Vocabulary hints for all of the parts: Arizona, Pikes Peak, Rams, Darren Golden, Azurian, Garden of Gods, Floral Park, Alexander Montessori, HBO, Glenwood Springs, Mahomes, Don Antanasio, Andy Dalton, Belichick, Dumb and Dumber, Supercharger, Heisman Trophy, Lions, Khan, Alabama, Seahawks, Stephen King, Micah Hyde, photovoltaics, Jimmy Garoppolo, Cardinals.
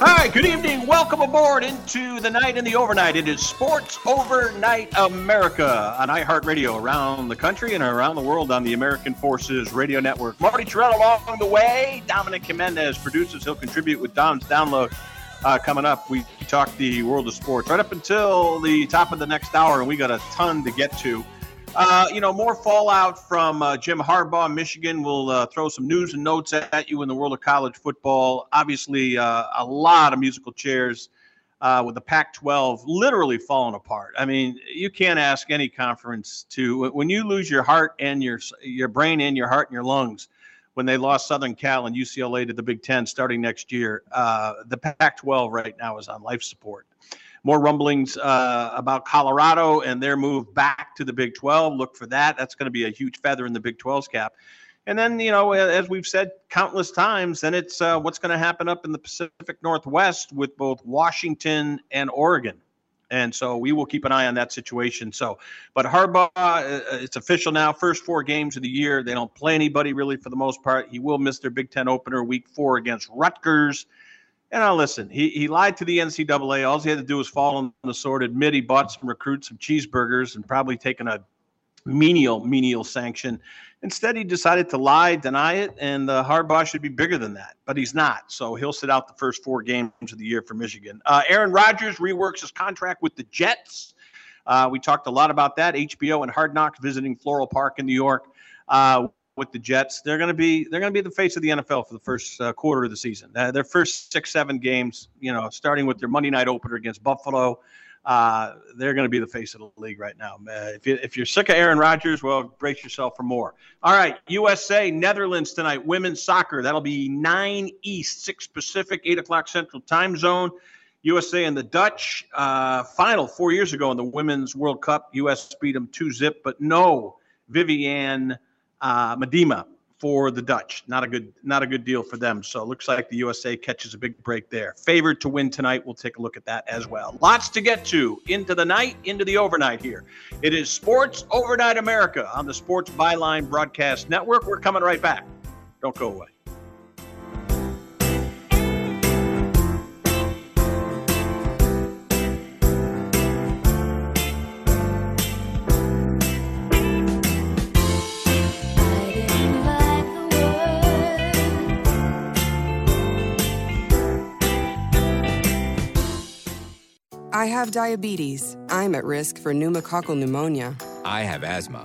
Hi, good evening. Welcome aboard into the night and the overnight. It is Sports Overnight America on iHeartRadio around the country and around the world on the American Forces Radio Network. Marty Turell along the way. Dominic Jimenez produces. He'll contribute with Dom's Download coming up. We talk the world of sports right up until the top of the next hour, and we got a ton to get to. More fallout from Jim Harbaugh, Michigan. We'll throw some news and notes at you in the world of college football. Obviously, a lot of musical chairs with the Pac-12 literally falling apart. I mean, you can't ask any conference to – when you lose your heart and your brain and your heart and your lungs, when they lost Southern Cal and UCLA to the Big Ten starting next year, the Pac-12 right now is on life support. More rumblings about Colorado and their move back to the Big 12. Look for that. That's going to be a huge feather in the Big 12's cap. And then, as we've said countless times, then it's what's going to happen up in the Pacific Northwest with both Washington and Oregon. And so we will keep an eye on that situation. But Harbaugh, it's official now, first four games of the year. They don't play anybody really for the most part. He will miss their Big Ten opener week 4 against Rutgers. And now listen, he lied to the NCAA. All he had to do was fall on the sword, admit he bought some recruits some cheeseburgers and probably taken a menial sanction. Instead, he decided to lie, deny it, and Harbaugh should be bigger than that. But he's not, so he'll sit out the first 4 games of the year for Michigan. Aaron Rodgers reworks his contract with the Jets. We talked a lot about that. HBO and Hard Knocks visiting Floral Park in New York with the Jets. They're going to be the face of the NFL for the first quarter of the season. Their first 6-7 games, starting with their Monday night opener against Buffalo. They're going to be the face of the league right now. If you're sick of Aaron Rodgers, well, brace yourself for more. All right, USA, Netherlands tonight, women's soccer. That'll be 9 East, 6 Pacific, 8 o'clock Central Time Zone. USA and the Dutch, final 4 years ago in the Women's World Cup. U.S. beat them 2-0, but no Viviane Miedema for the Dutch. Not a good deal for them. So it looks like the USA catches a big break there. Favored to win tonight. We'll take a look at that as well. Lots to get to into the night, into the overnight here. It is Sports Overnight America on the Sports Byline Broadcast Network. We're coming right back. Don't go away. I have diabetes. I'm at risk for pneumococcal pneumonia. I have asthma.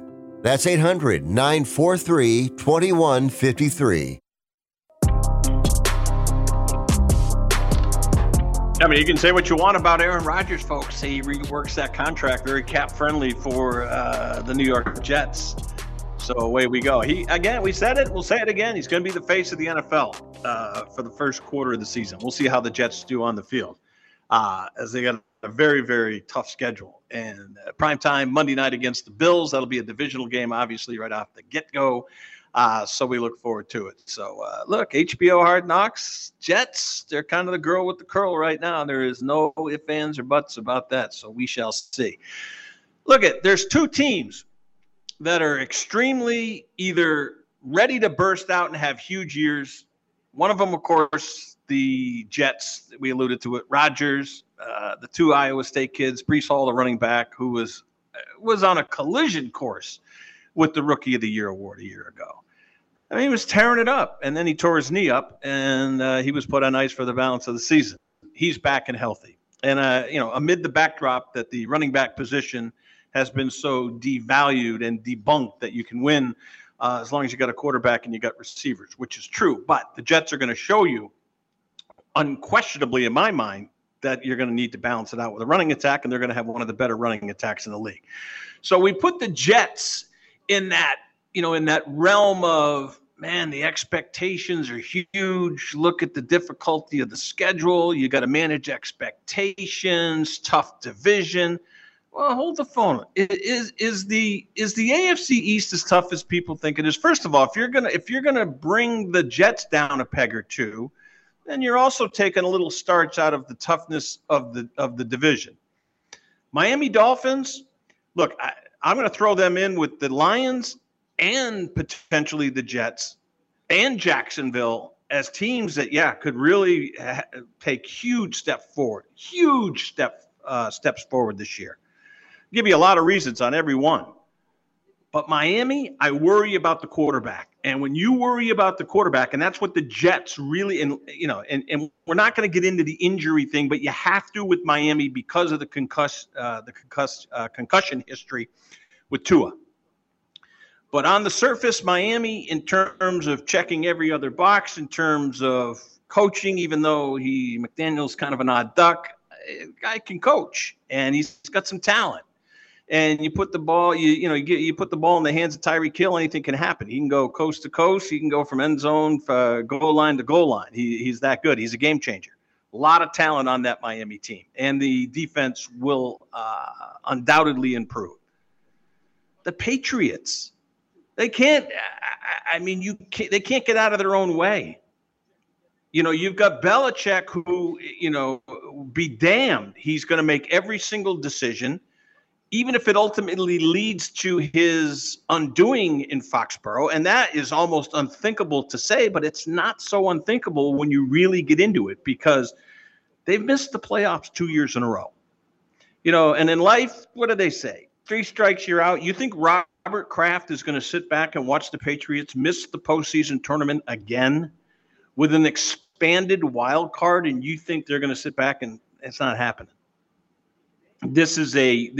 That's 800-943-2153. I mean, you can say what you want about Aaron Rodgers, folks. He reworks that contract very cap-friendly for the New York Jets. So away we go. He, again, we said it. We'll say it again. He's going to be the face of the NFL for the first quarter of the season. We'll see how the Jets do on the field, as they got a very, very tough schedule. And primetime Monday night against the Bills. That'll be a divisional game, obviously, right off the get-go. So we look forward to it. So, look, HBO Hard Knocks, Jets, they're kind of the girl with the curl right now. There is no ifs, ands, or buts about that. So we shall see. Look, there's two teams that are extremely either ready to burst out and have huge years. One of them, of course, the Jets. We alluded to it. Rodgers, the two Iowa State kids, Breece Hall, the running back, who was on a collision course with the Rookie of the Year award a year ago. I mean, he was tearing it up, and then he tore his knee up, and he was put on ice for the balance of the season. He's back and healthy. And, you know, amid the backdrop that the running back position has been so devalued and debunked that you can win as long as you got a quarterback and you got receivers, which is true. But the Jets are going to show you, unquestionably in my mind, that you're going to need to balance it out with a running attack, and they're going to have one of the better running attacks in the league. So we put the Jets in that, you know, in that realm of, man, the expectations are huge. Look at the difficulty of the schedule. You got to manage expectations, tough division. Well, hold the phone. Is the AFC East as tough as people think it is? First of all, if you're gonna bring the Jets down a peg or two, then you're also taking a little starch out of the toughness of the division. Miami Dolphins, look, I'm going to throw them in with the Lions and potentially the Jets and Jacksonville as teams that, yeah, could really take huge steps forward this year. Give you a lot of reasons on every one. But Miami, I worry about the quarterback. And when you worry about the quarterback, and that's what the Jets really, and you know, and we're not going to get into the injury thing, but you have to with Miami because of the concussion history with Tua. But on the surface, Miami, in terms of checking every other box, in terms of coaching, even though McDaniel's kind of an odd duck, the guy can coach, and he's got some talent. And you put the ball, you put the ball in the hands of Tyreek Hill, anything can happen. He can go coast to coast. He can go from end zone, goal line to goal line. He's that good. He's a game changer. A lot of talent on that Miami team, and the defense will undoubtedly improve. The Patriots, they can't. I mean, they can't get out of their own way. You know, you've got Belichick who, you know, be damned. He's going to make every single decision, even if it ultimately leads to his undoing in Foxborough. And that is almost unthinkable to say, but it's not so unthinkable when you really get into it, because they've missed the playoffs 2 years in a row. You know, and in life, what do they say? 3 strikes, you're out. You think Robert Kraft is going to sit back and watch the Patriots miss the postseason tournament again with an expanded wild card, and you think they're going to sit back and it's not happening? This is a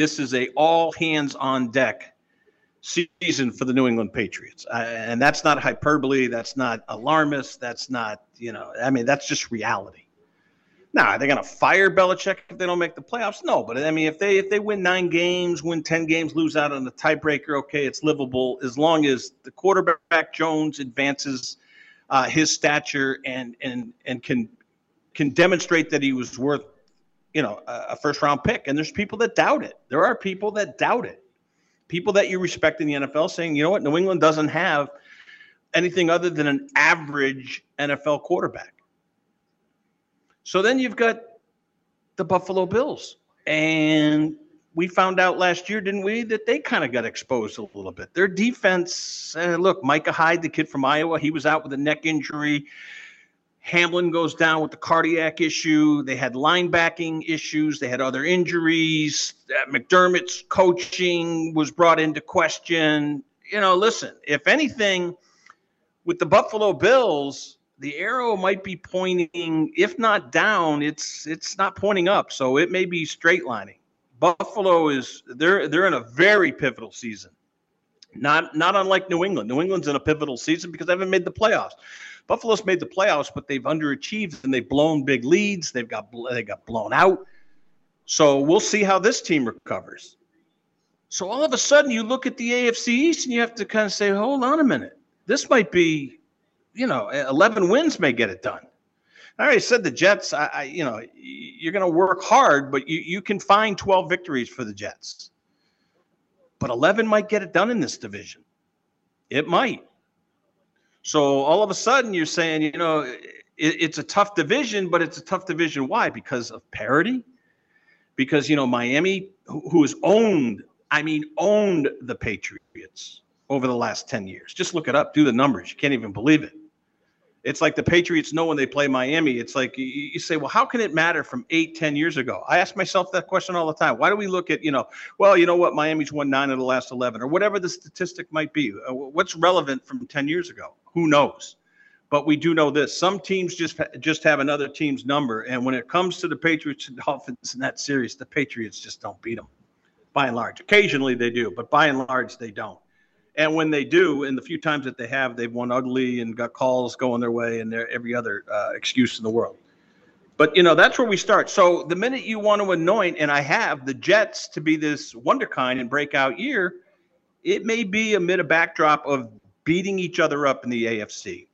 all hands on deck season for the New England Patriots, and that's not hyperbole. That's not alarmist. That's not, you know, I mean, that's just reality. Now, are they going to fire Belichick if they don't make the playoffs? No, but I mean, if they win 9 games, win 10 games, lose out on the tiebreaker, okay, it's livable as long as the quarterback Jones advances his stature and can demonstrate that he was worth, you know, a first-round pick. And there's people that doubt it. There are people that doubt it. People that you respect in the NFL saying, you know what, New England doesn't have anything other than an average NFL quarterback. So then you've got the Buffalo Bills. And we found out last year, didn't we, that they kind of got exposed a little bit. Their defense, look, Micah Hyde, the kid from Iowa, he was out with a neck injury. Hamlin goes down with the cardiac issue. They had linebacking issues. They had other injuries. McDermott's coaching was brought into question. You know, listen, if anything, with the Buffalo Bills, the arrow might be pointing, if not down, it's not pointing up. So it may be straight lining. Buffalo is they're in a very pivotal season. Not unlike New England. New England's in a pivotal season because they haven't made the playoffs. Buffalo's made the playoffs, but they've underachieved and they've blown big leads. They got blown out. So we'll see how this team recovers. So all of a sudden you look at the AFC East and you have to kind of say, hold on a minute. This might be, you know, 11 wins may get it done. I already said the Jets, I you know, you're going to work hard, but you can find 12 victories for the Jets. But 11 might get it done in this division. It might. So all of a sudden you're saying, you know, it's a tough division, but it's a tough division. Why? Because of parity? Because, you know, Miami, who has owned the Patriots over the last 10 years. Just look it up. Do the numbers. You can't even believe it. It's like the Patriots know when they play Miami. It's like you say, well, how can it matter from 8-10 years ago? I ask myself that question all the time. Why do we look at, you know, well, you know what, Miami's won 9 of the last 11 or whatever the statistic might be. What's relevant from 10 years ago? Who knows? But we do know this. Some teams just have another team's number. And when it comes to the Patriots and Dolphins in that series, the Patriots just don't beat them by and large. Occasionally they do, but by and large they don't. And when they do, and the few times that they have, they've won ugly and got calls going their way and every other excuse in the world. But, you know, that's where we start. So the minute you want to anoint, and I have, the Jets to be this wunderkind and breakout year, it may be amid a backdrop of beating each other up in the AFC,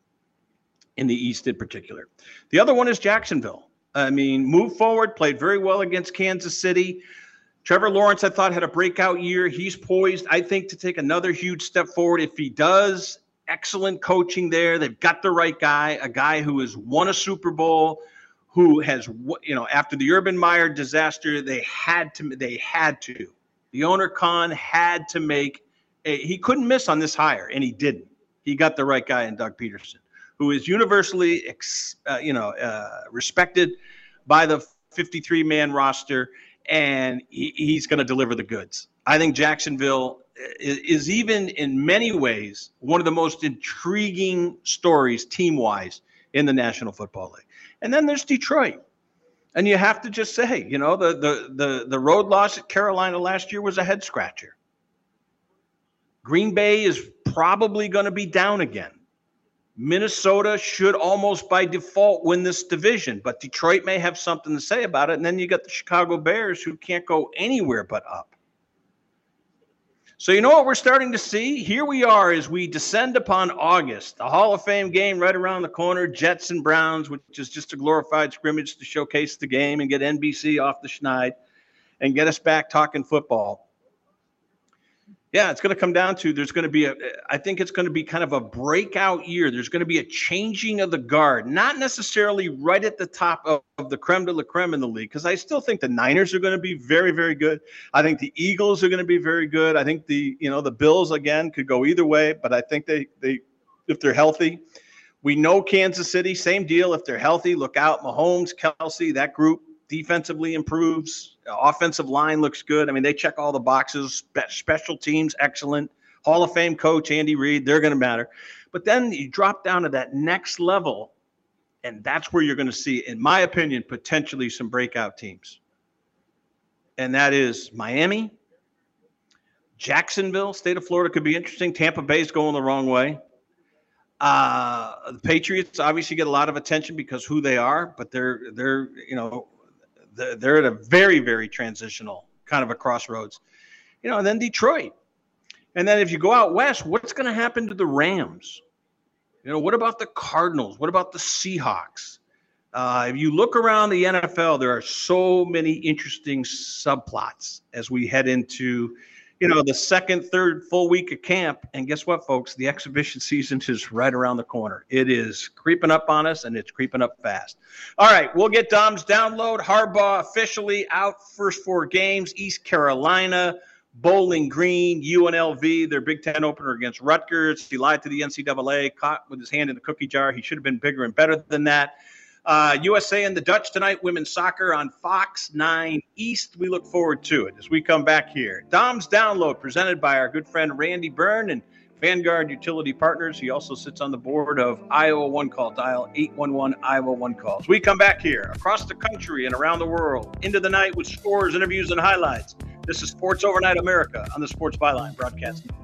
in the East in particular. The other one is Jacksonville. I mean, moved forward, played very well against Kansas City. Trevor Lawrence, I thought, had a breakout year. He's poised, I think, to take another huge step forward. If he does, excellent coaching there. They've got the right guy, a guy who has won a Super Bowl, who has, you know, after the Urban Meyer disaster, they had to. The owner, Khan, had to he couldn't miss on this hire, and he didn't. He got the right guy in Doug Peterson, who is universally, respected by the 53-man roster. And he's going to deliver the goods. I think Jacksonville is even in many ways one of the most intriguing stories team-wise in the National Football League. And then there's Detroit. And you have to just say, you know, the road loss at Carolina last year was a head-scratcher. Green Bay is probably going to be down again. Minnesota should almost by default win this division, but Detroit may have something to say about it. And then you got the Chicago Bears who can't go anywhere but up. So you know what we're starting to see? Here we are as we descend upon August, the Hall of Fame game right around the corner, Jets and Browns, which is just a glorified scrimmage to showcase the game and get NBC off the schneid and get us back talking football. Yeah, it's going to come down to there's going to be I think it's going to be kind of a breakout year. There's going to be a changing of the guard, not necessarily right at the top of the creme de la creme in the league, because I still think the Niners are going to be very, very good. I think the Eagles are going to be very good. I think the Bills, again, could go either way, but I think they if they're healthy. We know Kansas City, same deal. If they're healthy, look out. Mahomes, Kelsey, that group defensively improves. Offensive line looks good. I mean, they check all the boxes. Special teams, excellent. Hall of Fame coach Andy Reid, they're going to matter. But then you drop down to that next level, and that's where you're going to see, in my opinion, potentially some breakout teams. And that is Miami, Jacksonville, state of Florida could be interesting. Tampa Bay's going the wrong way. The Patriots obviously get a lot of attention because who they are, but they're at a very, very transitional kind of a crossroads, and then Detroit. And then if you go out west, what's going to happen to the Rams? What about the Cardinals? What about the Seahawks? If you look around the NFL, there are so many interesting subplots as we head into the second, third full week of camp. And guess what, folks? The exhibition season is right around the corner. It is creeping up on us, and it's creeping up fast. All right, we'll get Dom's download. Harbaugh officially out first four games. East Carolina, Bowling Green, UNLV, their Big Ten opener against Rutgers. He lied to the NCAA, caught with his hand in the cookie jar. He should have been bigger and better than that. USA and the Dutch tonight, women's soccer on Fox 9 East. We look forward to it as we come back here. Dom's Download, presented by our good friend Randy Byrne and Vanguard Utility Partners. He also sits on the board of Iowa One Call, dial 811-IOWA-1CALL. As we come back here, across the country and around the world, into the night with scores, interviews, and highlights. This is Sports Overnight America on the Sports Byline Broadcast Network.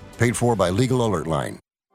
Paid for by Legal Alert Line.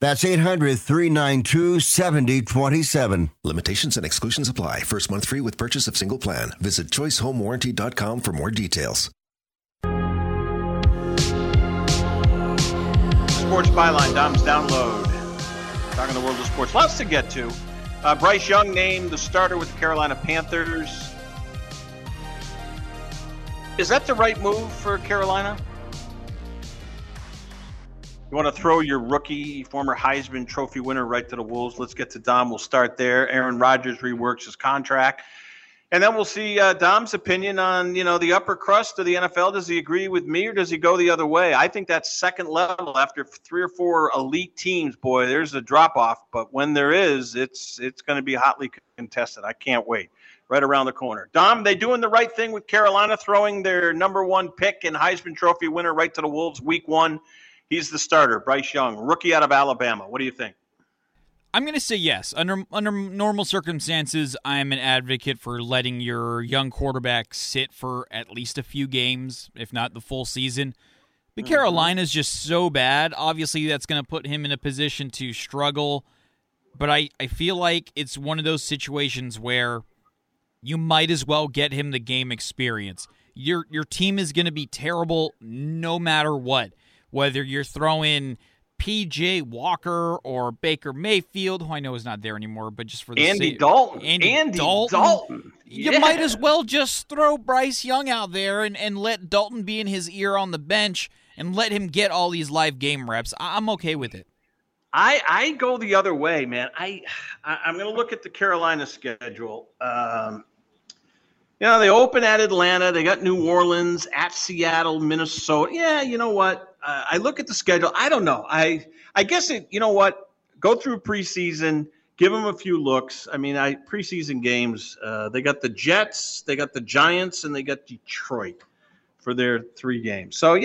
That's 800-392-7027. Limitations and exclusions apply. First month free with purchase of single plan. Visit choicehomewarranty.com for more details. Sports Byline, Dom's Download. Talking the world of sports. Lots to get to. Bryce Young named the starter with the Carolina Panthers. Is that the right move for Carolina? You want to throw your rookie, former Heisman Trophy winner, right to the wolves? Let's get to Dom. We'll start there. Aaron Rodgers reworks his contract. And then we'll see Dom's opinion on, the upper crust of the NFL. Does he agree with me or does he go the other way? I think that's second level. After three or four elite teams, boy, there's a drop-off. But when there is, it's going to be hotly contested. I can't wait. Right around the corner. Dom, they doing the right thing with Carolina, throwing their number one pick and Heisman Trophy winner right to the wolves week one. He's the starter, Bryce Young, rookie out of Alabama. What do you think? I'm going to say yes. Under normal circumstances, I'm an advocate for letting your young quarterback sit for at least a few games, if not the full season. But Carolina's just so bad. Obviously, that's going to put him in a position to struggle. But I feel like it's one of those situations where you might as well get him the game experience. Your team is going to be terrible no matter what, whether you're throwing P.J. Walker or Baker Mayfield, who I know is not there anymore, but just for the Andy Dalton. You might as well just throw Bryce Young out there and let Dalton be in his ear on the bench and let him get all these live game reps. I'm okay with it. I go the other way, man. I'm going to look at the Carolina schedule. They open at Atlanta. They got New Orleans, at Seattle, Minnesota. Yeah, you know what? I look at the schedule. I don't know. I guess it. You know what? Go through preseason. Give them a few looks. I mean, preseason games. They got the Jets. They got the Giants, and they got Detroit for their three games. So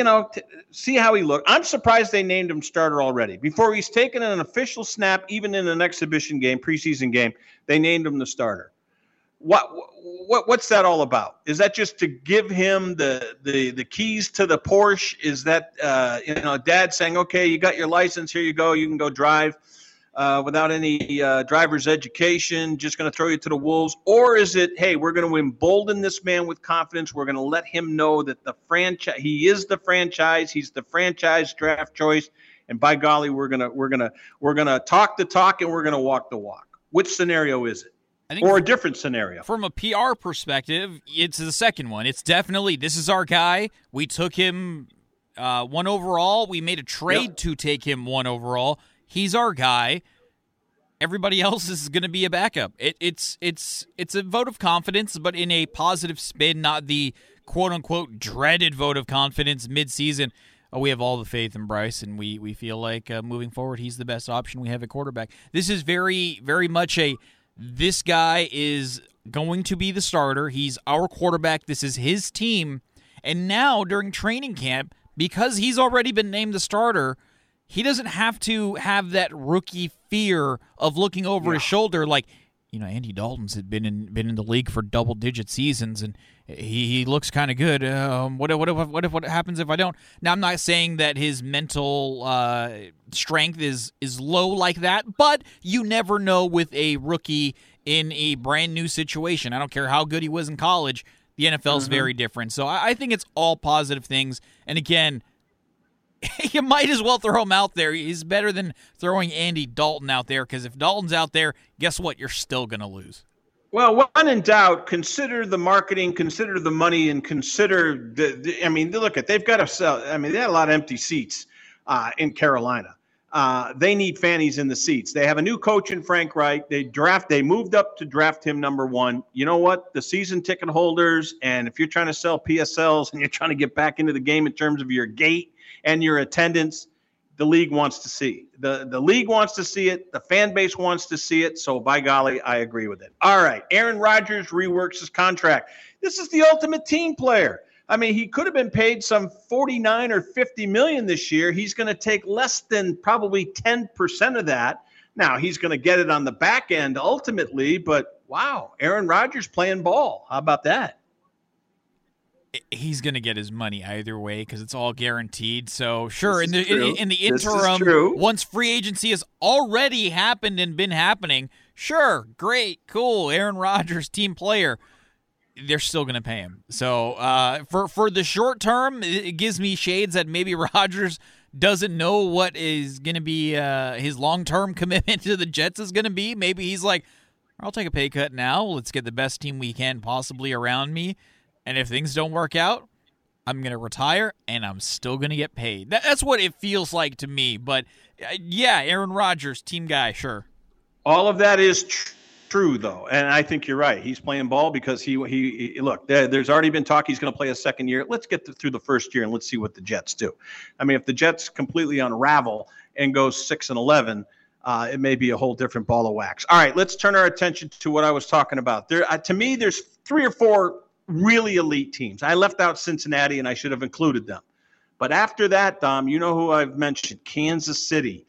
see how he looks. I'm surprised they named him starter already before he's taken an official snap, even in an exhibition game, preseason game. They named him the starter. What's that all about? Is that just to give him the keys to the Porsche? Is that dad saying, okay, you got your license, here you go, you can go drive without any driver's education, just going to throw you to the wolves? Or is it, hey, we're going to embolden this man with confidence, we're going to let him know that he's the franchise draft choice, and by golly, we're going to talk the talk and we're going to walk the walk? Which scenario is it? I think, or a different scenario? From a PR perspective, it's the second one. It's definitely, this is our guy. We took him one overall. We made a trade to take him one overall. He's our guy. Everybody else is going to be a backup. It's a vote of confidence, but in a positive spin, not the quote-unquote dreaded vote of confidence midseason. Oh, we have all the faith in Bryce, and we feel like moving forward, he's the best option we have at quarterback. This is very, very much a... This guy is going to be the starter. He's our quarterback. This is his team. And now during training camp, because he's already been named the starter, he doesn't have to have that rookie fear of looking over his shoulder like, Andy Dalton's had been in the league for double-digit seasons, and he looks kind of good. What happens if I don't? Now, I'm not saying that his mental strength is low like that, but you never know with a rookie in a brand-new situation. I don't care how good he was in college. The NFL's very different. So I think it's all positive things. And again, you might as well throw him out there. He's better than throwing Andy Dalton out there, because if Dalton's out there, guess what? You're still going to lose. Well, when in doubt, consider the marketing, consider the money, and consider they've got to sell. I mean, they had a lot of empty seats in Carolina. They need fannies in the seats. They have a new coach in Frank Reich. They moved up to draft him number one. You know what? The season ticket holders, and if you're trying to sell PSLs and you're trying to get back into the game in terms of your gate and your attendance, the league wants to see. The league wants to see it. The fan base wants to see it. So, by golly, I agree with it. All right. Aaron Rodgers reworks his contract. This is the ultimate team player. I mean, he could have been paid some $49 or $50 million this year. He's going to take less than probably 10% of that. Now, he's going to get it on the back end ultimately, but wow, Aaron Rodgers playing ball. How about that? he's going to get his money either way because it's all guaranteed. So, sure, in the interim, once free agency has already happened and been happening, sure, great, cool, Aaron Rodgers, team player, they're still going to pay him. So, for the short term, it gives me shades that maybe Rodgers doesn't know what is going to be his long-term commitment to the Jets is going to be. Maybe he's like, I'll take a pay cut now. Let's get the best team we can possibly around me. And if things don't work out, I'm going to retire, and I'm still going to get paid. That's what it feels like to me. But, yeah, Aaron Rodgers, team guy, sure. All of that is true, though, and I think you're right. He's playing ball because he look, there's already been talk he's going to play a second year. Let's get through the first year, and let's see what the Jets do. I mean, if the Jets completely unravel and go 6-11, it may be a whole different ball of wax. All right, let's turn our attention to what I was talking about. There, to me, there's three or four really elite teams. I left out Cincinnati, and I should have included them. But after that, Dom, you know who I've mentioned, Kansas City,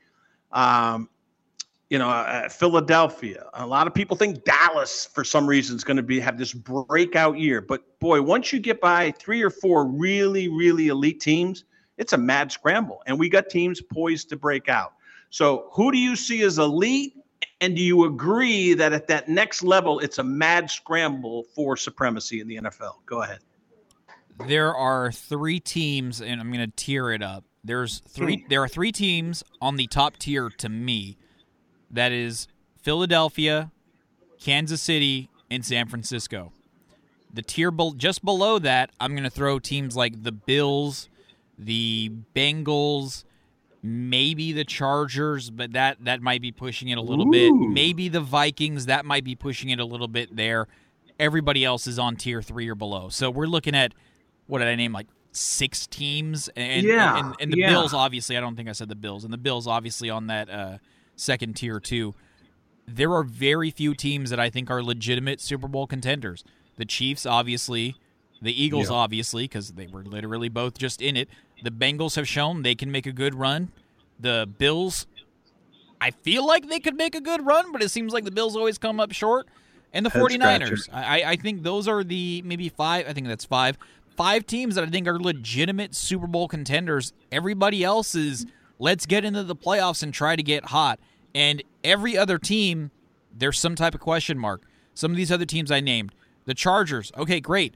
Philadelphia. A lot of people think Dallas, for some reason, is going to have this breakout year. But, boy, once you get by three or four really, really elite teams, it's a mad scramble. And we got teams poised to break out. So who do you see as elite, and do you agree that at that next level it's a mad scramble for supremacy in the NFL? Go ahead. There are three teams, and I'm going to tier it up. There are three teams on the top tier to me. That is Philadelphia, Kansas City, and San Francisco. The tier just below that, I'm going to throw teams like the Bills, the Bengals, maybe the Chargers, but that might be pushing it a little bit. Maybe the Vikings, that might be pushing it a little bit there. Everybody else is on tier 3 or below. So we're looking at, what did I name, like 6 teams? And the Bills, obviously, I don't think I said the Bills. And the Bills, obviously, on that second tier 2. There are very few teams that I think are legitimate Super Bowl contenders. The Chiefs, obviously. The Eagles, obviously, because they were literally both just in it. The Bengals have shown they can make a good run. The Bills, I feel like they could make a good run, but it seems like the Bills always come up short. And the 49ers. I think those are the maybe five. I think that's five. Five teams that I think are legitimate Super Bowl contenders. Everybody else is, let's get into the playoffs and try to get hot. And every other team, there's some type of question mark. Some of these other teams I named. The Chargers, okay, great.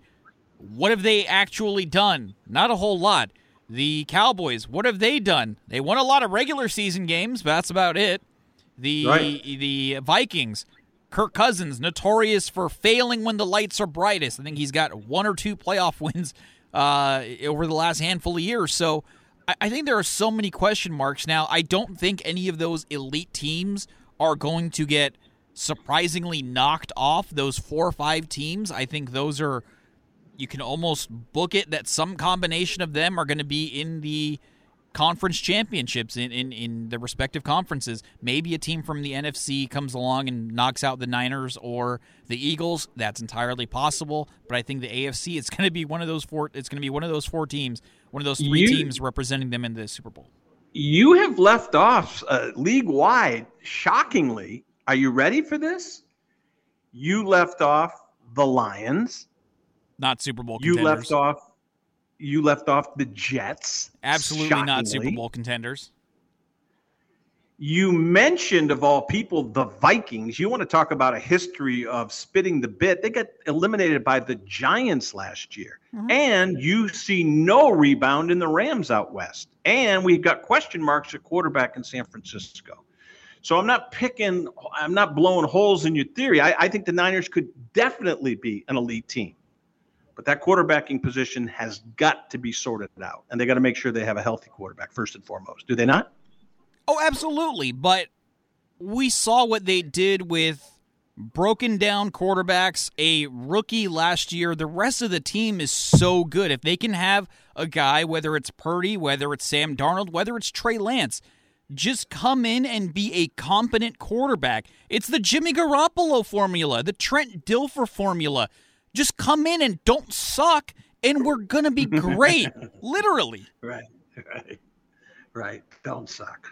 What have they actually done? Not a whole lot. The Cowboys, what have they done? They won a lot of regular season games, but that's about it. The Vikings, Kirk Cousins, notorious for failing when the lights are brightest. I think he's got 1 or 2 playoff wins over the last handful of years. So I think there are so many question marks now. I don't think any of those elite teams are going to get surprisingly knocked off. Those 4 or 5 teams, I think those are... You can almost book it that some combination of them are going to be in the conference championships in the respective conferences. Maybe a team from the NFC comes along and knocks out the Niners or the Eagles. That's entirely possible. But I think the AFC, it's going to be one of those four. It's going to be one of those 4 teams, one of those 3 teams representing them in the Super Bowl. You have left off league-wide, shockingly. Are you ready for this? You left off the Lions. Not Super Bowl contenders. You left off the Jets. Absolutely shockingly. Not Super Bowl contenders. You mentioned, of all people, the Vikings. You want to talk about a history of spitting the bit. They got eliminated by the Giants last year. Mm-hmm. And you see no rebound in the Rams out west. And we've got question marks at quarterback in San Francisco. So I'm not blowing holes in your theory. I think the Niners could definitely be an elite team. But that quarterbacking position has got to be sorted out, and they got to make sure they have a healthy quarterback first and foremost. Do they not? Oh, absolutely. But we saw what they did with broken down quarterbacks, a rookie last year. The rest of the team is so good. If they can have a guy, whether it's Purdy, whether it's Sam Darnold, whether it's Trey Lance, just come in and be a competent quarterback. It's the Jimmy Garoppolo formula, the Trent Dilfer formula. Just come in and don't suck, and we're going to be great, literally. Right. Don't suck.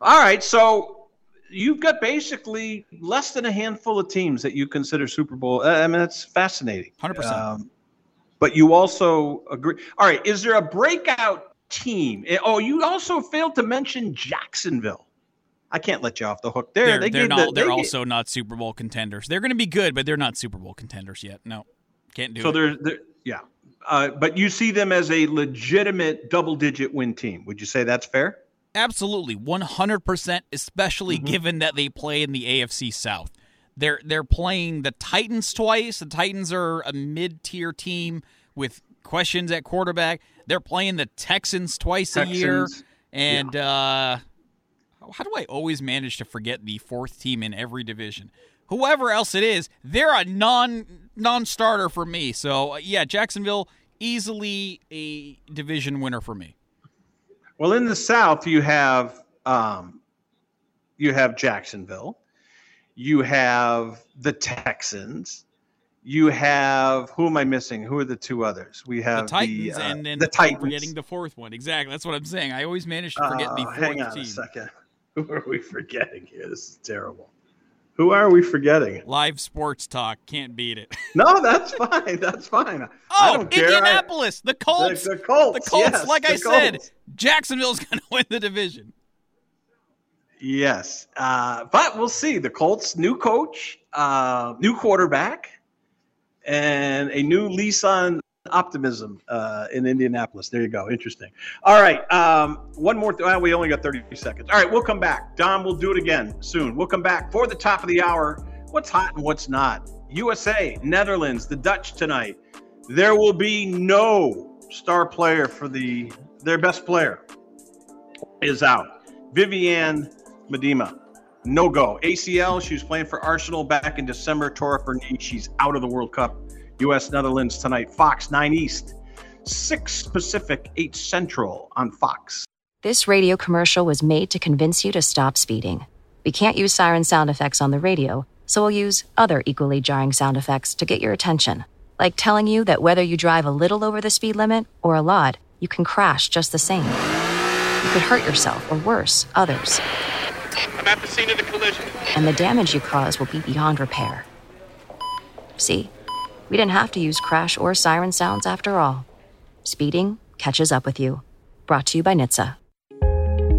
All right, so you've got basically less than a handful of teams that you consider Super Bowl. I mean, that's fascinating. 100%. But you also agree. All right. Is there a breakout team? Oh, you also failed to mention Jacksonville. I can't let you off the hook there. They're not Super Bowl contenders. They're going to be good, but they're not Super Bowl contenders yet. No, can't do it. So they're yeah. But you see them as a legitimate double-digit win team. Would you say that's fair? Absolutely, 100%, especially given that they play in the AFC South. They're playing the Titans twice. The Titans are a mid-tier team with questions at quarterback. They're playing the Texans twice a year. And how do I always manage to forget the fourth team in every division? Whoever else it is, they're a non-starter for me. So, yeah, Jacksonville, easily a division winner for me. Well, in the South, you have Jacksonville. You have the Texans. You have who am I missing? Who are the two others? We have the Titans and then the Titans. Forgetting the fourth one. Exactly. That's what I'm saying. I always manage to forget the fourth team. Hang on a second. Who are we forgetting here? This is terrible. Who are we forgetting? Live sports talk. Can't beat it. No, that's fine. That's fine. I don't care. Indianapolis. The Colts. The Colts. Yes, like I said, Jacksonville's going to win the division. Yes. But we'll see. The Colts, new coach, new quarterback, and a new lease on optimism in Indianapolis. There you go. Interesting. All right. One more thing. We only got 30 seconds. All right. We'll come back. Don, we'll do it again soon. We'll come back for the top of the hour. What's hot and what's not? USA, Netherlands, the Dutch tonight. There will be no star player for their best player is out. Viviane Miedema. No go. ACL. She was playing for Arsenal back in December. Tore up her knee. She's out of the World Cup. U.S. Netherlands tonight, Fox 9 East, 6 Pacific, 8 Central on Fox. This radio commercial was made to convince you to stop speeding. We can't use siren sound effects on the radio, so we'll use other equally jarring sound effects to get your attention. Like telling you that whether you drive a little over the speed limit or a lot, you can crash just the same. You could hurt yourself or worse, others. I'm at the scene of the collision. And the damage you cause will be beyond repair. See? We didn't have to use crash or siren sounds after all. Speeding catches up with you. Brought to you by NHTSA.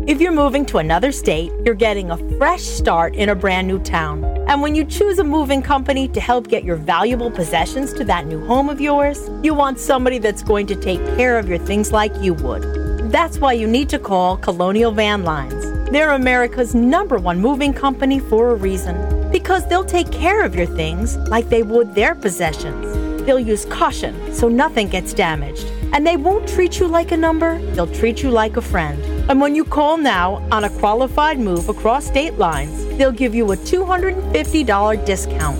If you're moving to another state, you're getting a fresh start in a brand new town. And when you choose a moving company to help get your valuable possessions to that new home of yours, you want somebody that's going to take care of your things like you would. That's why you need to call Colonial Van Lines. They're America's #1 moving company for a reason. Because they'll take care of your things like they would their possessions. They'll use caution so nothing gets damaged. And they won't treat you like a number, they'll treat you like a friend. And when you call now on a qualified move across state lines, they'll give you a $250 discount.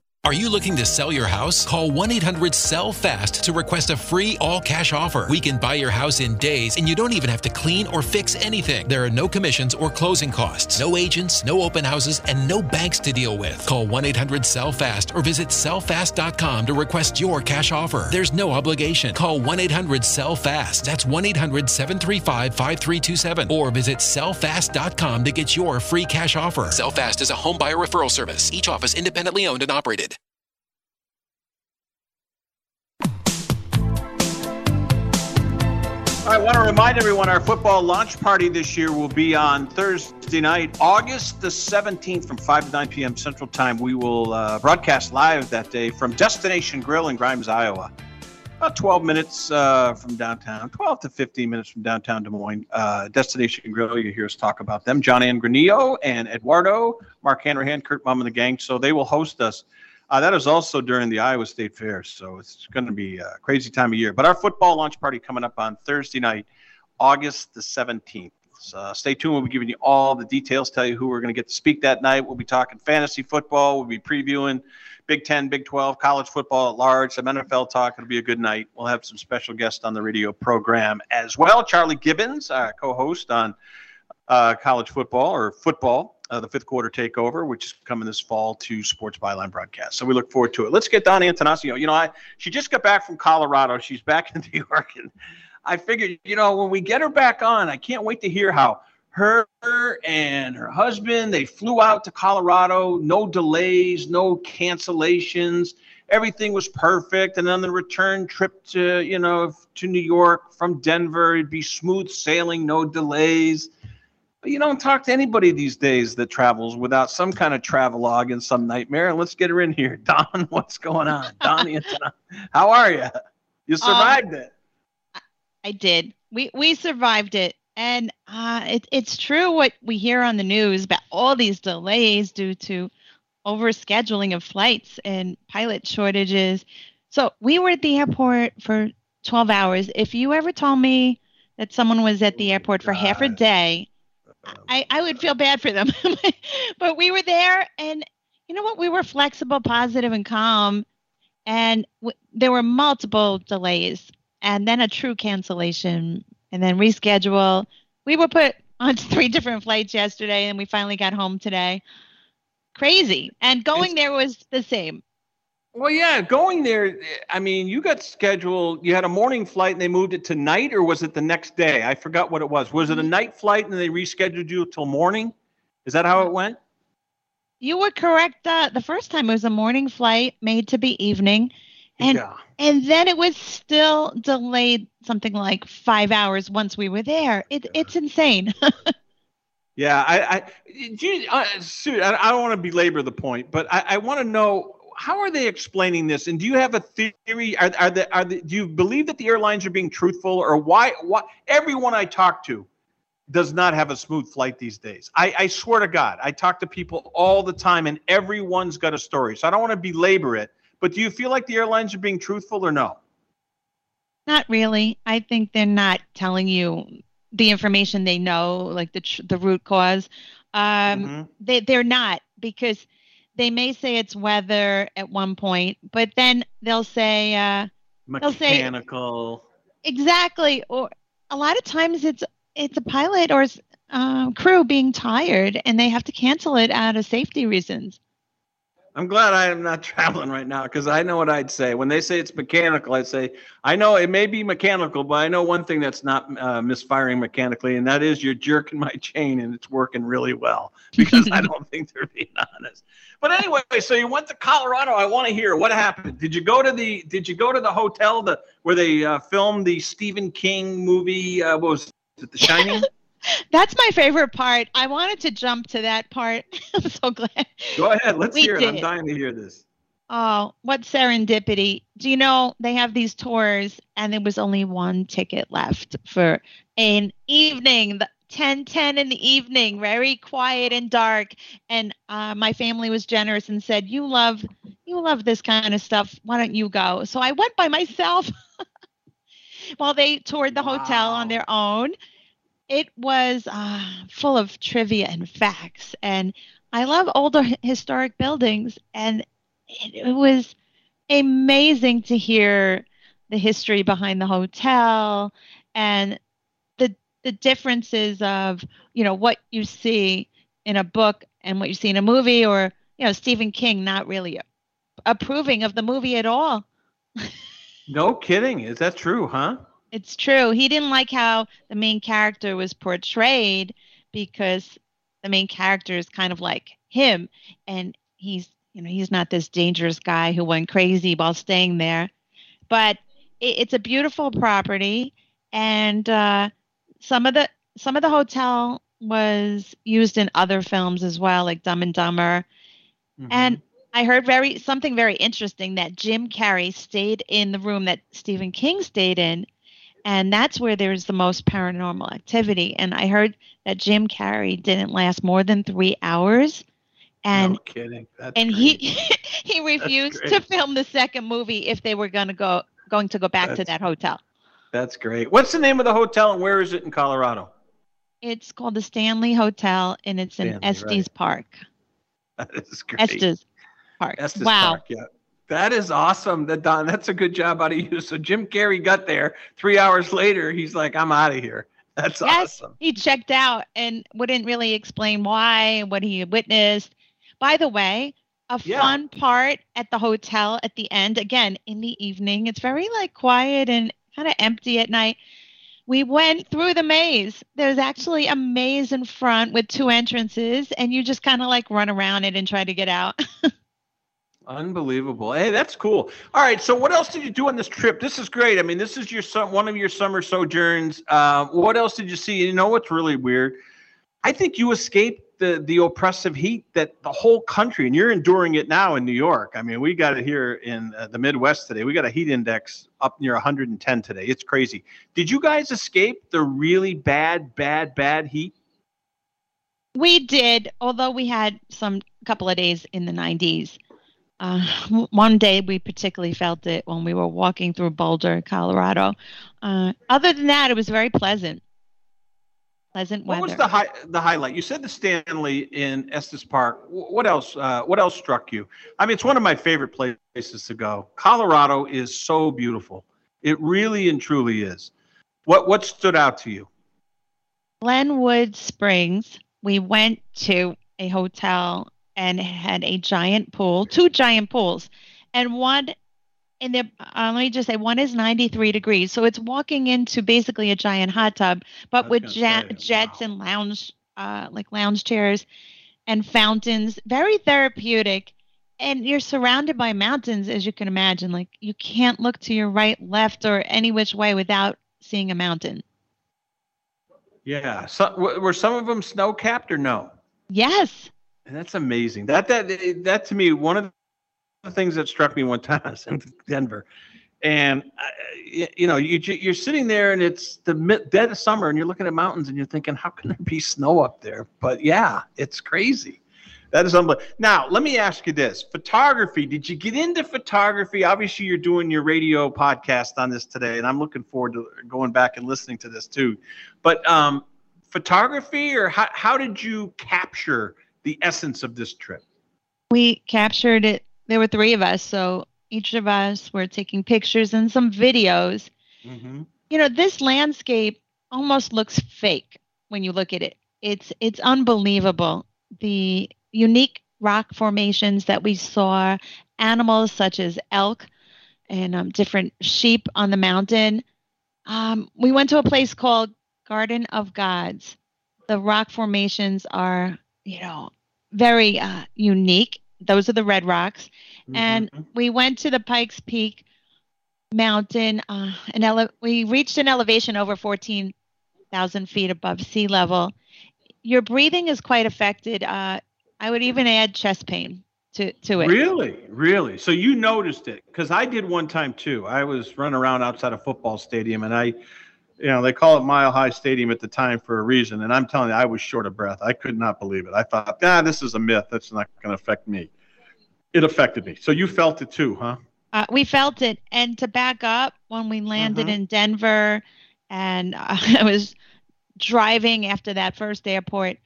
Are you looking to sell your house? Call 1-800-SELL-FAST to request a free all-cash offer. We can buy your house in days, and you don't even have to clean or fix anything. There are no commissions or closing costs, no agents, no open houses, and no banks to deal with. Call 1-800-SELL-FAST or visit sellfast.com to request your cash offer. There's no obligation. Call 1-800-SELL-FAST. That's 1-800-735-5327. Or visit sellfast.com to get your free cash offer. SellFast is a home buyer referral service. Each office independently owned and operated. I want to remind everyone our football launch party this year will be on Thursday night, August the 17th from 5 to 9 p.m. Central Time. We will broadcast live that day from Destination Grill in Grimes, Iowa. About 12 minutes from downtown, 12 to 15 minutes from downtown Des Moines. Destination Grill, you hear us talk about them. John Angranillo and Eduardo, Mark Hanrahan, Kurt Mum and the gang. So they will host us. That is also during the Iowa State Fair, so it's going to be a crazy time of year. But our football launch party coming up on Thursday night, August the 17th. Stay tuned. We'll be giving you all the details, tell you who we're going to get to speak that night. We'll be talking fantasy football. We'll be previewing Big 10, Big 12, college football at large, some NFL talk. It'll be a good night. We'll have some special guests on the radio program as well. Charlie Gibbons, our co-host on college football or football. The fifth quarter takeover, which is coming this fall to Sports Byline broadcast. So we look forward to it. Let's get Don Antanasio. You know, she just got back from Colorado. She's back in New York. And I figured, you know, when we get her back on, I can't wait to hear how her and her husband, they flew out to Colorado. No delays, no cancellations. Everything was perfect. And on the return trip to, you know, to New York from Denver, it'd be smooth sailing, no delays. But you don't talk to anybody these days that travels without some kind of travelogue and some nightmare. And let's get her in here. Don, what's going on? Donnie, how are you? You survived it. I did. We survived it. And it's true what we hear on the news about all these delays due to overscheduling of flights and pilot shortages. So we were at the airport for 12 hours. If you ever told me that someone was at the airport for half a day, I would feel bad for them. But we were there, and you know what? We were flexible, positive, and calm. And there were multiple delays, and then a true cancellation, and then reschedule. We were put on 3 different flights yesterday, and we finally got home today. Crazy. And going there was the same. Well, yeah, going there, I mean, you got scheduled, you had a morning flight and they moved it to night, or was it the next day? I forgot what it was. Was it a night flight and they rescheduled you till morning? Is that how it went? You were correct. The first time it was a morning flight made to be evening. And then it was still delayed something like 5 hours once we were there. It's insane. Yeah, I don't want to belabor the point, but I want to know, how are they explaining this? And do you have a theory? Do you believe that the airlines are being truthful, or why everyone I talk to does not have a smooth flight these days? I swear to God, I talk to people all the time and everyone's got a story. So I don't want to belabor it, but do you feel like the airlines are being truthful or no? Not really. I think they're not telling you the information they know, like the root cause. They're not, because they may say it's weather at one point, but then they'll say mechanical. Exactly, or a lot of times it's a pilot or crew being tired, and they have to cancel it out of safety reasons. I'm glad I am not traveling right now, because I know what I'd say when they say it's mechanical. I'd say, I know it may be mechanical, but I know one thing that's not misfiring mechanically, and that is you're jerking my chain, and it's working really well, because I don't think they're being honest. But anyway, so you went to Colorado. I want to hear what happened. Did you go to the hotel where they filmed the Stephen King movie? What was it, The Shining? That's my favorite part. I wanted to jump to that part. I'm so glad. Go ahead. Let's hear it. I'm dying to hear this. Oh, what serendipity. Do you know they have these tours, and there was only one ticket left for an evening, 10:10 in the evening, very quiet and dark. And my family was generous and said, you love this kind of stuff. Why don't you go? So I went by myself while they toured the hotel on their own. It was full of trivia and facts, and I love older historic buildings, and it was amazing to hear the history behind the hotel and the differences of, you know, what you see in a book and what you see in a movie, or, you know, Stephen King not really approving of the movie at all. No kidding. Is that true, huh? It's true. He didn't like how the main character was portrayed because the main character is kind of like him. And he's, you know, he's not this dangerous guy who went crazy while staying there. But it's a beautiful property. And some of the hotel was used in other films as well, like Dumb and Dumber. Mm-hmm. And I heard something very interesting, that Jim Carrey stayed in the room that Stephen King stayed in, and that's where there's the most paranormal activity. And I heard that Jim Carrey didn't last more than 3 hours. And, no kidding. That's and great. he refused to film the second movie if they were going to go back to that hotel. That's great. What's the name of the hotel and where is it in Colorado? It's called the Stanley Hotel, and it's in Estes Park. That is great. Estes Park. Estes Park, yeah. That is awesome, Don. That's a good job out of you. So Jim Carrey got there. 3 hours later, he's like, I'm out of here. That's awesome. He checked out and wouldn't really explain why and what he witnessed. By the way, a fun part at the hotel at the end, again, in the evening, it's very like quiet and kind of empty at night. We went through the maze. There's actually a maze in front with two entrances, and you just kind of like run around it and try to get out. Unbelievable. Hey, that's cool. All right. So what else did you do on this trip? This is great. I mean, this is one of your summer sojourns. What else did you see? You know what's really weird? I think you escaped the oppressive heat that the whole country, and you're enduring it now in New York. I mean, we got it here in the Midwest today. We got a heat index up near 110 today. It's crazy. Did you guys escape the really bad heat? We did, although we had couple of days in the 90s. One day we particularly felt it when we were walking through Boulder, Colorado. Other than that, it was very pleasant. Pleasant weather. What was the highlight? You said the Stanley in Estes Park. What else? What else struck you? I mean, it's one of my favorite places to go. Colorado is so beautiful. It really and truly is. What stood out to you? Glenwood Springs. We went to a hotel and had a giant pool, two giant pools, and one. And let me just say, one is 93 degrees. So it's walking into basically a giant hot tub, but with jets and lounge, like lounge chairs and fountains. Very therapeutic. And you're surrounded by mountains, as you can imagine. Like, you can't look to your right, left, or any which way without seeing a mountain. Yeah. So, were some of them snow-capped or no? Yes. And that's amazing. That to me, one of the things that struck me one time, I was in Denver, and you know, you're sitting there and it's the dead of summer and you're looking at mountains and you're thinking, how can there be snow up there? But yeah, it's crazy. That is unbelievable. Now, let me ask you this. Photography. Did you get into photography? Obviously, you're doing your radio podcast on this today, and I'm looking forward to going back and listening to this too. But photography, or how did you capture the essence of this trip? We captured it. There were three of us, so each of us were taking pictures and some videos. Mm-hmm. You know, this landscape almost looks fake when you look at it. It's unbelievable. The unique rock formations that we saw, animals such as elk and different sheep on the mountain. We went to a place called Garden of Gods. The rock formations are, you know, very unique. Those are the Red Rocks. Mm-hmm. And we went to the Pikes Peak Mountain. We reached an elevation over 14,000 feet above sea level. Your breathing is quite affected. I would even add chest pain to it. Really? Really? So you noticed it? Because I did one time, too. I was running around outside a football stadium, and you know, they call it Mile High Stadium at the time for a reason. And I'm telling you, I was short of breath. I could not believe it. I thought, this is a myth. That's not going to affect me. It affected me. So you felt it too, huh? We felt it. And to back up, when we landed in Denver and I was driving after that first airport,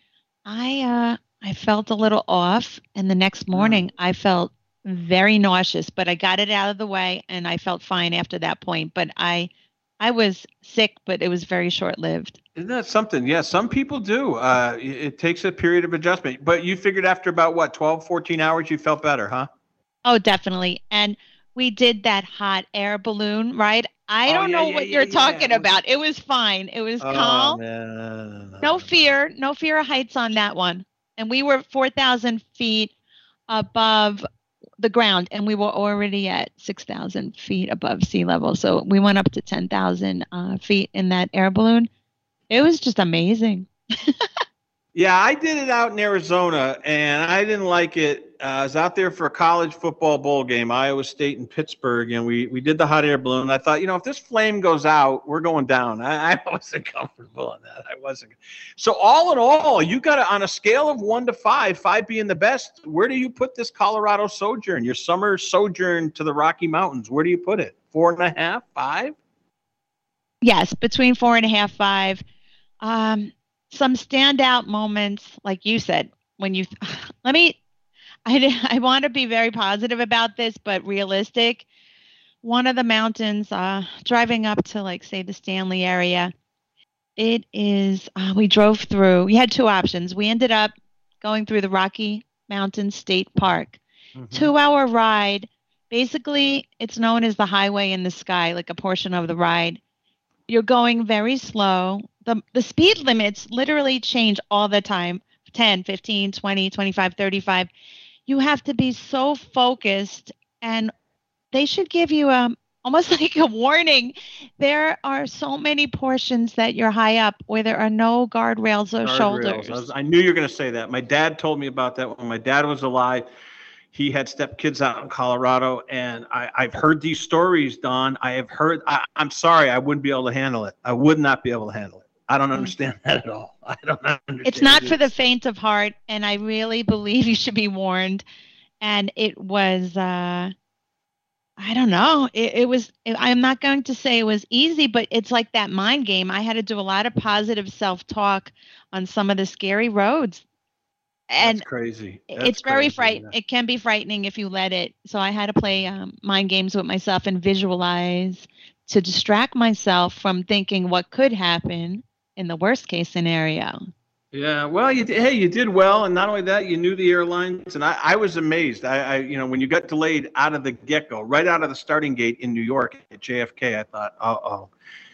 I felt a little off. And the next morning I felt very nauseous, but I got it out of the way and I felt fine after that point. But I was sick, but it was very short-lived. Isn't that something? Yeah, some people do. It takes a period of adjustment. But you figured after about, 12, 14 hours, you felt better, huh? Oh, definitely. And we did that hot air balloon, right? I don't know what you're talking about. It was fine. It was calm. Man. No fear. No fear of heights on that one. And we were 4,000 feet above the ground, and we were already at 6,000 feet above sea level. So we went up to 10,000 feet in that air balloon. It was just amazing. Yeah, I did it out in Arizona, and I didn't like it. I was out there for a college football bowl game, Iowa State and Pittsburgh, and we did the hot air balloon. And I thought, if this flame goes out, we're going down. I wasn't comfortable in that. I wasn't. So all in all, you got to, on a scale of 1 to 5, 5 being the best, where do you put this Colorado sojourn, your summer sojourn to the Rocky Mountains? Where do you put it? 4.5, 5? Yes, between 4.5, 5. Some standout moments, like you said, when you I want to be very positive about this, but realistic. One of the mountains, driving up to, say, the Stanley area, it is, we drove through. We had two options. We ended up going through the Rocky Mountain State Park. Mm-hmm. 2-hour ride. Basically, it's known as the highway in the sky, a portion of the ride. You're going very slow. The speed limits literally change all the time. 10, 15, 20, 25, 35. You have to be so focused, and they should give you almost like a warning. There are so many portions that you're high up where there are no guardrails or shoulders. I knew you were going to say that. My dad told me about that when my dad was alive. He had stepkids out in Colorado, and I've heard these stories, Don. I'm sorry, I wouldn't be able to handle it. I would not be able to handle it. I don't understand that at all. I don't understand. It's not for the faint of heart, and I really believe you should be warned. And it was, I don't know. I'm not going to say it was easy, but it's like that mind game. I had to do a lot of positive self-talk on some of the scary roads. And that's crazy. It's very frightening. It can be frightening if you let it. So I had to play mind games with myself and visualize to distract myself from thinking what could happen in the worst case scenario. Yeah, well, you did well, and not only that, you knew the airlines, and I was amazed. When you got delayed out of the get-go, right out of the starting gate in New York at JFK, I thought,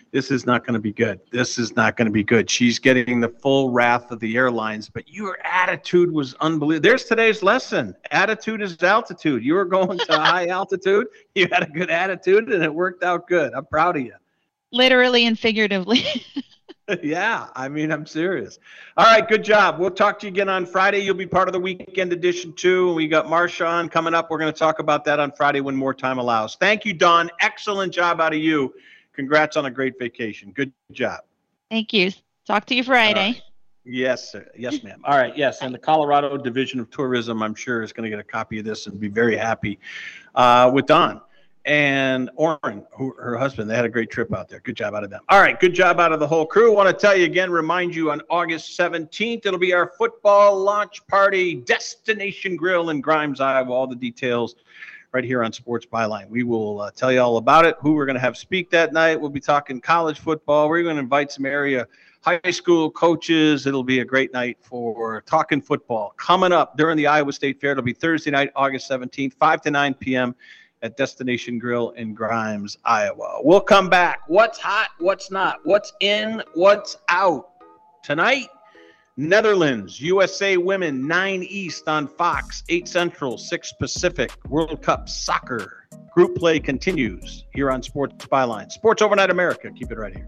this is not going to be good. This is not going to be good. She's getting the full wrath of the airlines, but your attitude was unbelievable. There's today's lesson. Attitude is altitude. You were going to high altitude. You had a good attitude, and it worked out good. I'm proud of you. Literally and figuratively. Yeah, I'm serious. All right, good job. We'll talk to you again on Friday. You'll be part of the weekend edition, too. We got Marshawn coming up. We're going to talk about that on Friday when more time allows. Thank you, Don. Excellent job out of you. Congrats on a great vacation. Good job. Thank you. Talk to you Friday. Right. Yes, sir. Yes, ma'am. All right, yes. And the Colorado Division of Tourism, I'm sure, is going to get a copy of this and be very happy with Don. And Oren, her husband, they had a great trip out there. Good job out of them. All right, good job out of the whole crew. I want to tell you again, remind you, on August 17th, it'll be our football launch party, Destination Grill in Grimes, Iowa. All the details right here on Sports Byline. We will tell you all about it, who we're going to have speak that night. We'll be talking college football. We're going to invite some area high school coaches. It'll be a great night for talking football. Coming up during the Iowa State Fair, it'll be Thursday night, August 17th, 5 to 9 p.m., at Destination Grill in Grimes, Iowa. We'll come back. What's hot, what's not, what's in, what's out. Tonight, Netherlands, USA Women, 9 East on Fox, 8 Central, 6 Pacific. World Cup Soccer. Group play continues here on Sports Byline. Sports Overnight America. Keep it right here.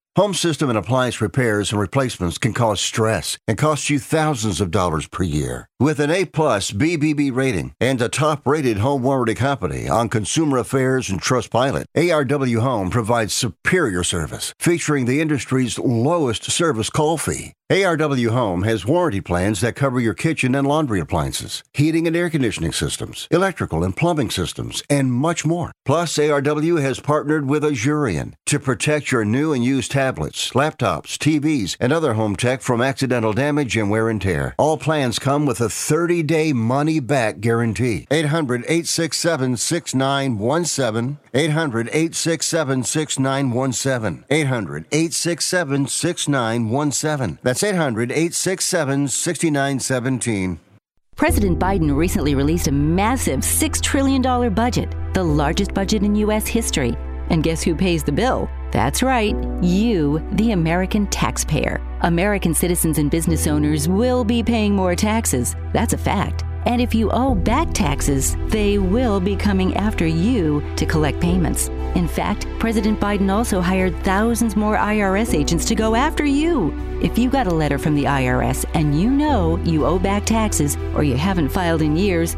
Home system and appliance repairs and replacements can cause stress and cost you thousands of dollars per year. With an A-plus BBB rating and a top-rated home warranty company on Consumer Affairs and Trustpilot, ARW Home provides superior service, featuring the industry's lowest service call fee. ARW Home has warranty plans that cover your kitchen and laundry appliances, heating and air conditioning systems, electrical and plumbing systems, and much more. Plus, ARW has partnered with Azurian to protect your new and used tablets, laptops, TVs, and other home tech from accidental damage and wear and tear. All plans come with a 30-day money-back guarantee. 800-867-6917. 800-867-6917. 800-867-6917. That's 800-867-6917. President Biden recently released a massive $6 trillion budget, the largest budget in U.S. history. And guess who pays the bill? That's right, you, the American taxpayer. American citizens and business owners will be paying more taxes. That's a fact. And if you owe back taxes, they will be coming after you to collect payments. In fact, President Biden also hired thousands more IRS agents to go after you. If you got a letter from the IRS and you know you owe back taxes or you haven't filed in years,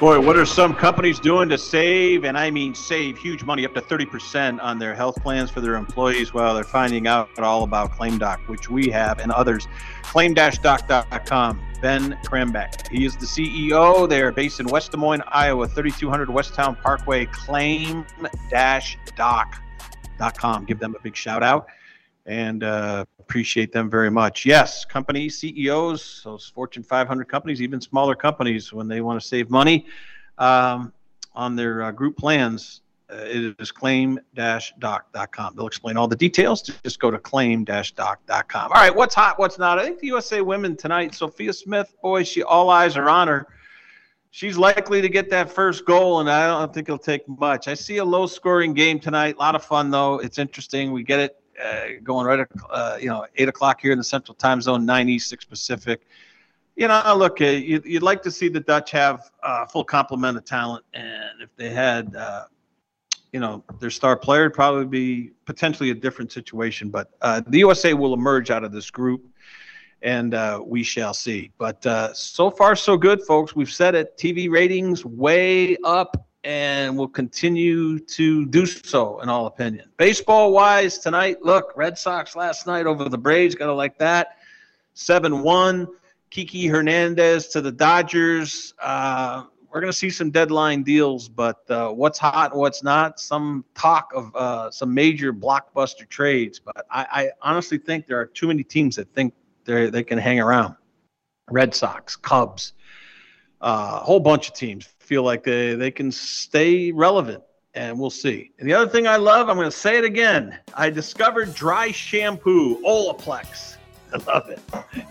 Boy, what are some companies doing to save, and I mean save, huge money, up to 30% on their health plans for their employees while they're finding out all about ClaimDoc, which we have, and others. Claim-doc.com. Ben Krambeck, he is the CEO. They are based in West Des Moines, Iowa, 3200 West Town Parkway. Claim-doc.com. Give them a big shout out, and appreciate them very much. Yes, companies, CEOs, those Fortune 500 companies, even smaller companies, when they want to save money on their group plans, it is claim-doc.com. They'll explain all the details. Just go to claim-doc.com. All right, what's hot, what's not? I think the USA women tonight, Sophia Smith, boy, all eyes are on her. She's likely to get that first goal, and I don't think it'll take much. I see a low-scoring game tonight. A lot of fun, though. It's interesting. We get it. Going right at 8 o'clock here in the Central Time Zone, 9 East, 6 Pacific. You know, look, you'd like to see the Dutch have a full complement of talent, and if they had, their star player, it'd probably be potentially a different situation. But the USA will emerge out of this group, and we shall see. But so far, so good, folks. We've said it. TV ratings way up, and will continue to do so, in all opinion. Baseball-wise, tonight, look, Red Sox last night over the Braves, got to like that, 7-1. Kiki Hernandez to the Dodgers. We're going to see some deadline deals, but what's hot, what's not, some talk of some major blockbuster trades. But I honestly think there are too many teams that think they can hang around. Red Sox, Cubs, a whole bunch of teams feel like they can stay relevant, and we'll see. And the other thing I love, I'm going to say it again. I discovered dry shampoo, Olaplex. I love it.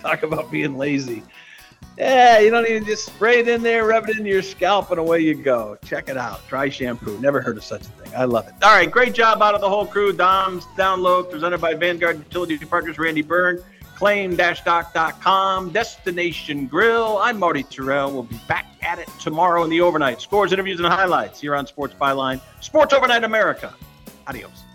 Talk about being lazy. Yeah, you don't even just spray it in there, rub it into your scalp, and away you go. Check it out. Dry shampoo. Never heard of such a thing. I love it. All right, great job out of the whole crew. Dom's Download, presented by Vanguard Utility Partners, Randy Byrne, claim-doc.com, Destination Grill. I'm Marty Turell. We'll be back at it tomorrow in the overnight. Scores, interviews, and highlights here on Sports Byline. Sports Overnight America. Adios.